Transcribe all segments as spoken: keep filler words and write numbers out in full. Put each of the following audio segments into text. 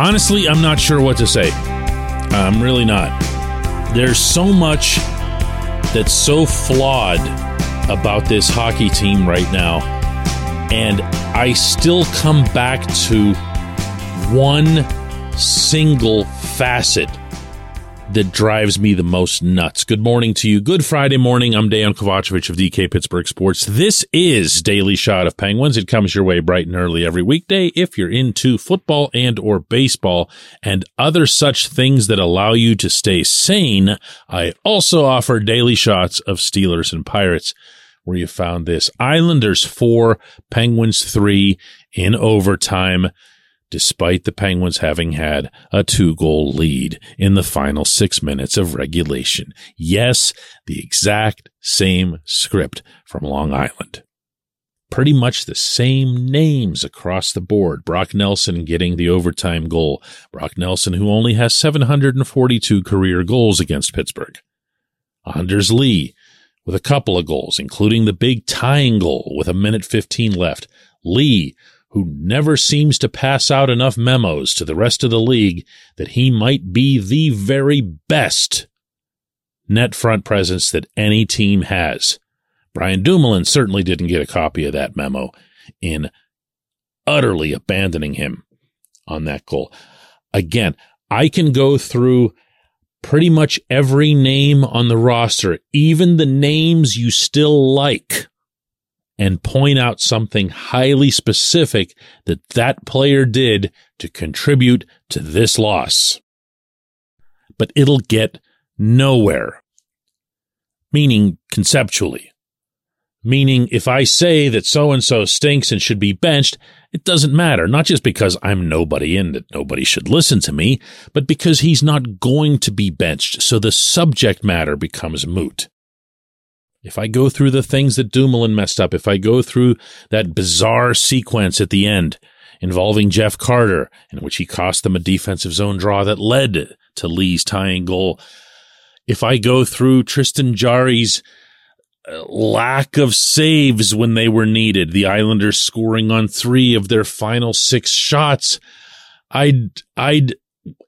honestly, I'm not sure what to say. I'm really not. There's so much that's so flawed about this hockey team right now. And I still come back to one single facet that drives me the most nuts. Good morning to you. Good Friday morning. I'm Dejan Kovacevic of D K Pittsburgh Sports. This is Daily Shot of Penguins. It comes your way bright and early every weekday if you're into football and or baseball and other such things that allow you to stay sane. I also offer Daily Shots of Steelers and Pirates, where you found this. Islanders four, Penguins three in overtime, despite the Penguins having had a two-goal lead in the final six minutes of regulation. Yes, the exact same script from Long Island. Pretty much the same names across the board. Brock Nelson getting the overtime goal. Brock Nelson, who only has seven hundred forty-two career goals against Pittsburgh. Anders Lee with a couple of goals, including the big tying goal with a minute fifteen left. Lee, who never seems to pass out enough memos to the rest of the league that he might be the very best net front presence that any team has. Brian Dumoulin certainly didn't get a copy of that memo in utterly abandoning him on that goal. Again, I can go through pretty much every name on the roster, even the names you still like, and point out something highly specific that that player did to contribute to this loss. But it'll get nowhere. Meaning conceptually. Meaning if I say that so-and-so stinks and should be benched, it doesn't matter. Not just because I'm nobody and that nobody should listen to me, but because he's not going to be benched. So the subject matter becomes moot. If I go through the things that Dumoulin messed up, if I go through that bizarre sequence at the end involving Jeff Carter, in which he cost them a defensive zone draw that led to Lee's tying goal, if I go through Tristan Jarry's lack of saves when they were needed, the Islanders scoring on three of their final six shots, I'd, I'd,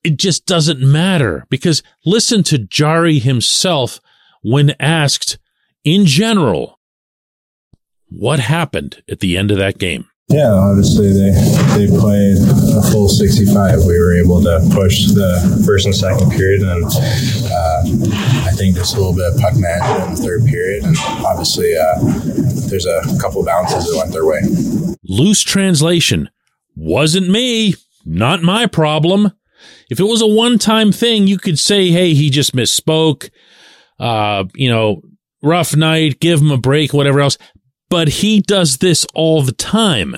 it just doesn't matter. Because listen to Jarry himself when asked, in general, what happened at the end of that game? Yeah, obviously they, they played a full sixty-five. We were able to push the first and second period, and uh, I think there's a little bit of puck management in the third period, and obviously uh, there's a couple bounces that went their way. Loose translation, wasn't me, not my problem. If it was a one-time thing, you could say, hey, he just misspoke, uh, you know, rough night, give him a break, whatever else. But he does this all the time.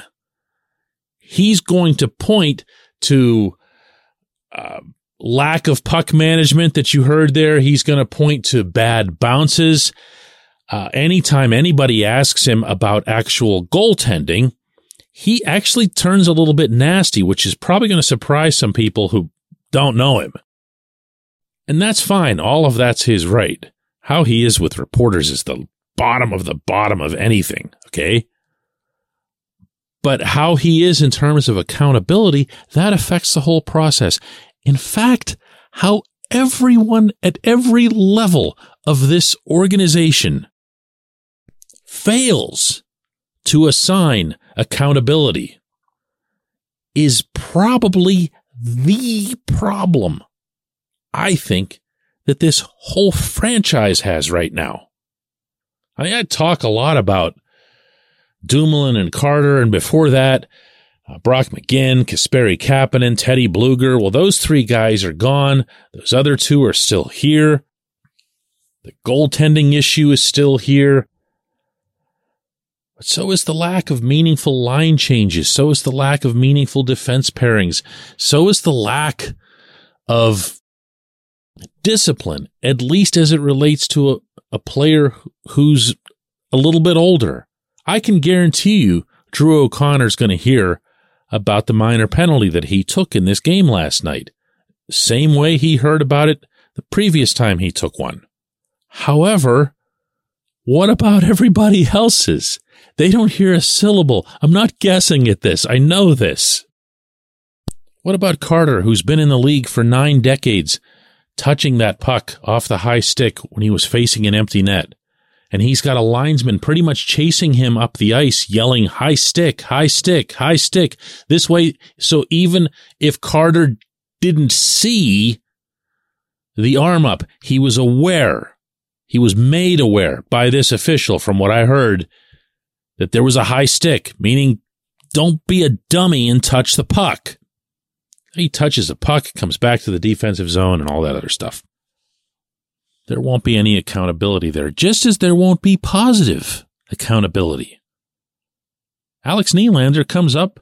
He's going to point to uh, lack of puck management that you heard there. He's going to point to bad bounces. Uh, anytime anybody asks him about actual goaltending, he actually turns a little bit nasty, which is probably going to surprise some people who don't know him. And that's fine. All of that's his right. How he is with reporters is the bottom of the bottom of anything, okay? But how he is in terms of accountability, that affects the whole process. In fact, how everyone at every level of this organization fails to assign accountability is probably the problem, I think, that this whole franchise has right now. I mean, I talk a lot about Dumoulin and Carter, and before that, uh, Brock McGinn, Kasperi Kapanen, Teddy Bluger. Well, those three guys are gone. Those other two are still here. The goaltending issue is still here. But so is the lack of meaningful line changes. So is the lack of meaningful defense pairings. So is the lack of discipline, at least as it relates to a, a player who's a little bit older. I can guarantee you Drew O'Connor's going to hear about the minor penalty that he took in this game last night, same way he heard about it the previous time he took one. However, what about everybody else's? They don't hear a syllable. I'm not guessing at this. I know this. What about Carter, who's been in the league for nine decades, touching that puck off the high stick when he was facing an empty net? And he's got a linesman pretty much chasing him up the ice, yelling, high stick, high stick, high stick, this way. So even if Carter didn't see the arm up, he was aware, he was made aware by this official, from what I heard, that there was a high stick, meaning don't be a dummy and touch the puck. He touches the puck, comes back to the defensive zone and all that other stuff. There won't be any accountability there, just as there won't be positive accountability. Alex Nylander comes up,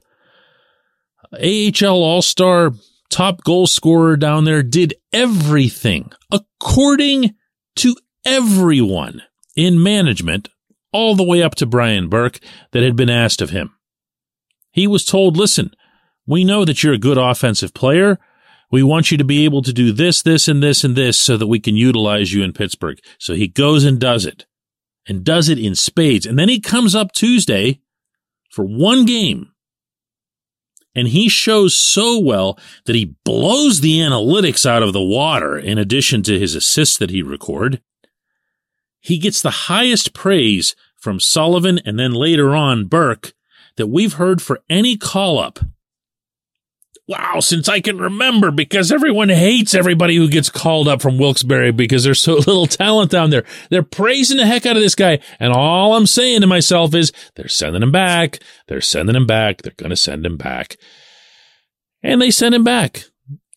A H L All-Star, top goal scorer down there, did everything according to everyone in management, all the way up to Brian Burke, that had been asked of him. He was told, listen, we know that you're a good offensive player. We want you to be able to do this, this, and this, and this so that we can utilize you in Pittsburgh. So he goes and does it, and does it in spades. And then he comes up Tuesday for one game, and he shows so well that he blows the analytics out of the water in addition to his assists that he record. He gets the highest praise from Sullivan and then later on Burke that we've heard for any call-up. Wow, since I can remember, because everyone hates everybody who gets called up from Wilkes-Barre because there's so little talent down there. They're praising the heck out of this guy. And all I'm saying to myself is they're sending him back. They're sending him back. They're going to send him back. And they send him back.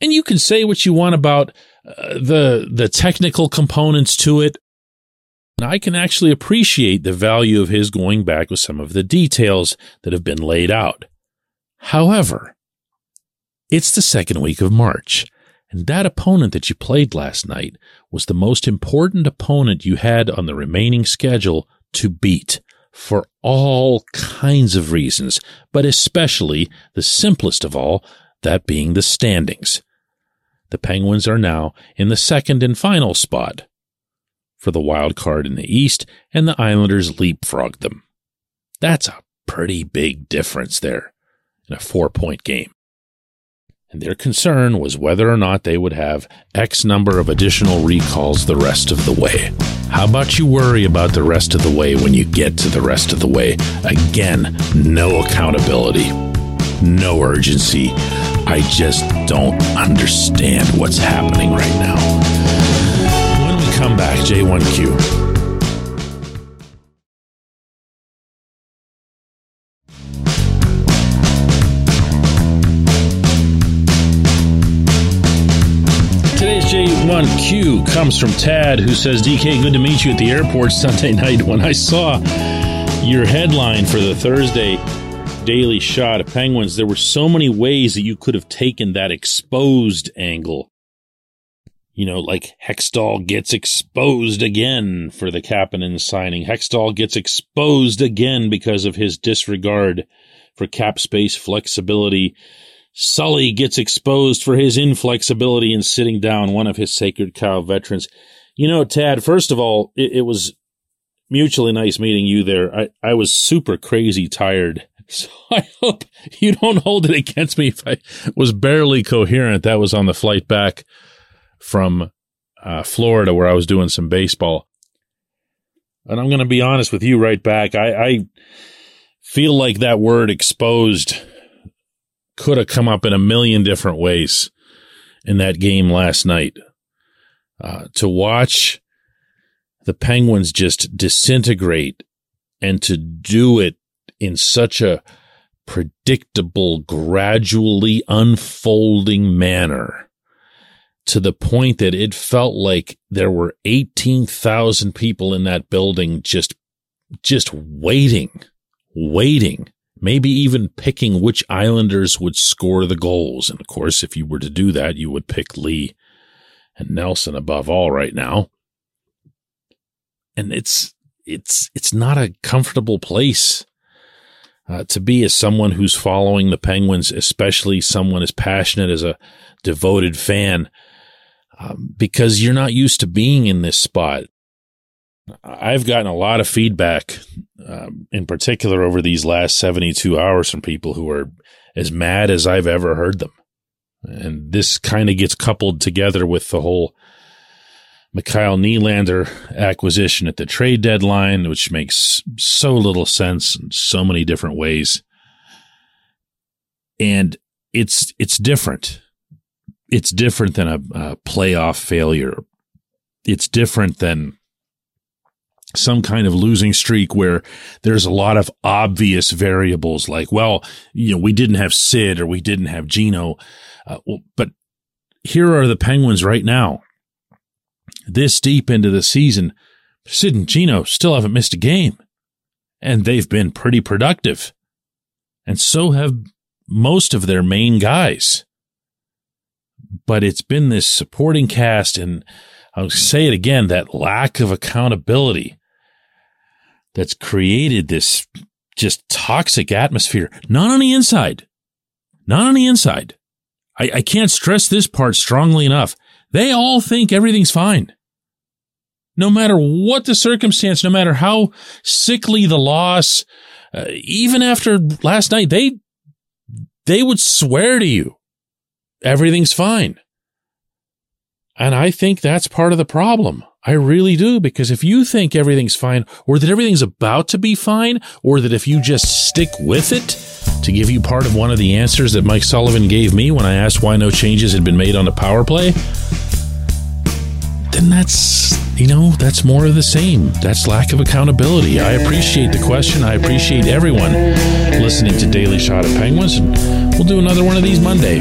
And you can say what you want about uh, the the technical components to it. Now, I can actually appreciate the value of his going back with some of the details that have been laid out. However, it's the second week of March, and that opponent that you played last night was the most important opponent you had on the remaining schedule to beat for all kinds of reasons, but especially the simplest of all, that being the standings. The Penguins are now in the second and final spot for the wild card in the East, and the Islanders leapfrogged them. That's a pretty big difference there in a four-point game. And their concern was whether or not they would have X number of additional recalls the rest of the way. How about you worry about the rest of the way when you get to the rest of the way? Again, no accountability, no urgency. I just don't understand what's happening right now. When we come back, J one Q. J one Q comes from Tad, who says, D K, good to meet you at the airport Sunday night. When I saw your headline for the Thursday Daily Shot of Penguins, there were so many ways that you could have taken that exposed angle. You know, like Hextall gets exposed again for the Kapanen signing. Hextall gets exposed again because of his disregard for cap space flexibility. Sully gets exposed for his inflexibility in sitting down one of his sacred cow veterans. You know, Tad, first of all, it, it was mutually nice meeting you there. I, I was super crazy tired, so I hope you don't hold it against me if I was barely coherent. That was on the flight back from uh, Florida, where I was doing some baseball. And I'm going to be honest with you right back. I, I feel like that word exposed could have come up in a million different ways in that game last night. Uh, to watch the Penguins just disintegrate, and to do it in such a predictable, gradually unfolding manner, to the point that it felt like there were eighteen thousand people in that building just, just waiting, waiting. Maybe even picking which Islanders would score the goals. And, of course, if you were to do that, you would pick Lee and Nelson above all right now. And it's it's it's not a comfortable place uh, to be as someone who's following the Penguins, especially someone as passionate as a devoted fan, um, because you're not used to being in this spot. I've gotten a lot of feedback, um, in particular over these last seventy-two hours, from people who are as mad as I've ever heard them. And this kind of gets coupled together with the whole Mikhail Nylander acquisition at the trade deadline, which makes so little sense in so many different ways. And it's it's different. It's different than a, a playoff failure. It's different than some kind of losing streak where there's a lot of obvious variables like, well, you know, we didn't have Sid or we didn't have Gino. Uh, well, but here are the Penguins right now. This deep into the season, Sid and Gino still haven't missed a game. And they've been pretty productive. And so have most of their main guys. But it's been this supporting cast, and I'll say it again, that lack of accountability that's created this just toxic atmosphere. Not on the inside. Not on the inside. I, I can't stress this part strongly enough. They all think everything's fine. No matter what the circumstance, no matter how sickly the loss, uh, even after last night, they they would swear to you everything's fine. And I think that's part of the problem. I really do, because if you think everything's fine, or that everything's about to be fine, or that if you just stick with it, to give you part of one of the answers that Mike Sullivan gave me when I asked why no changes had been made on the power play, then that's, you know, that's more of the same. That's lack of accountability. I appreciate the question. I appreciate everyone listening to Daily Shot of Penguins. And we'll do another one of these Monday.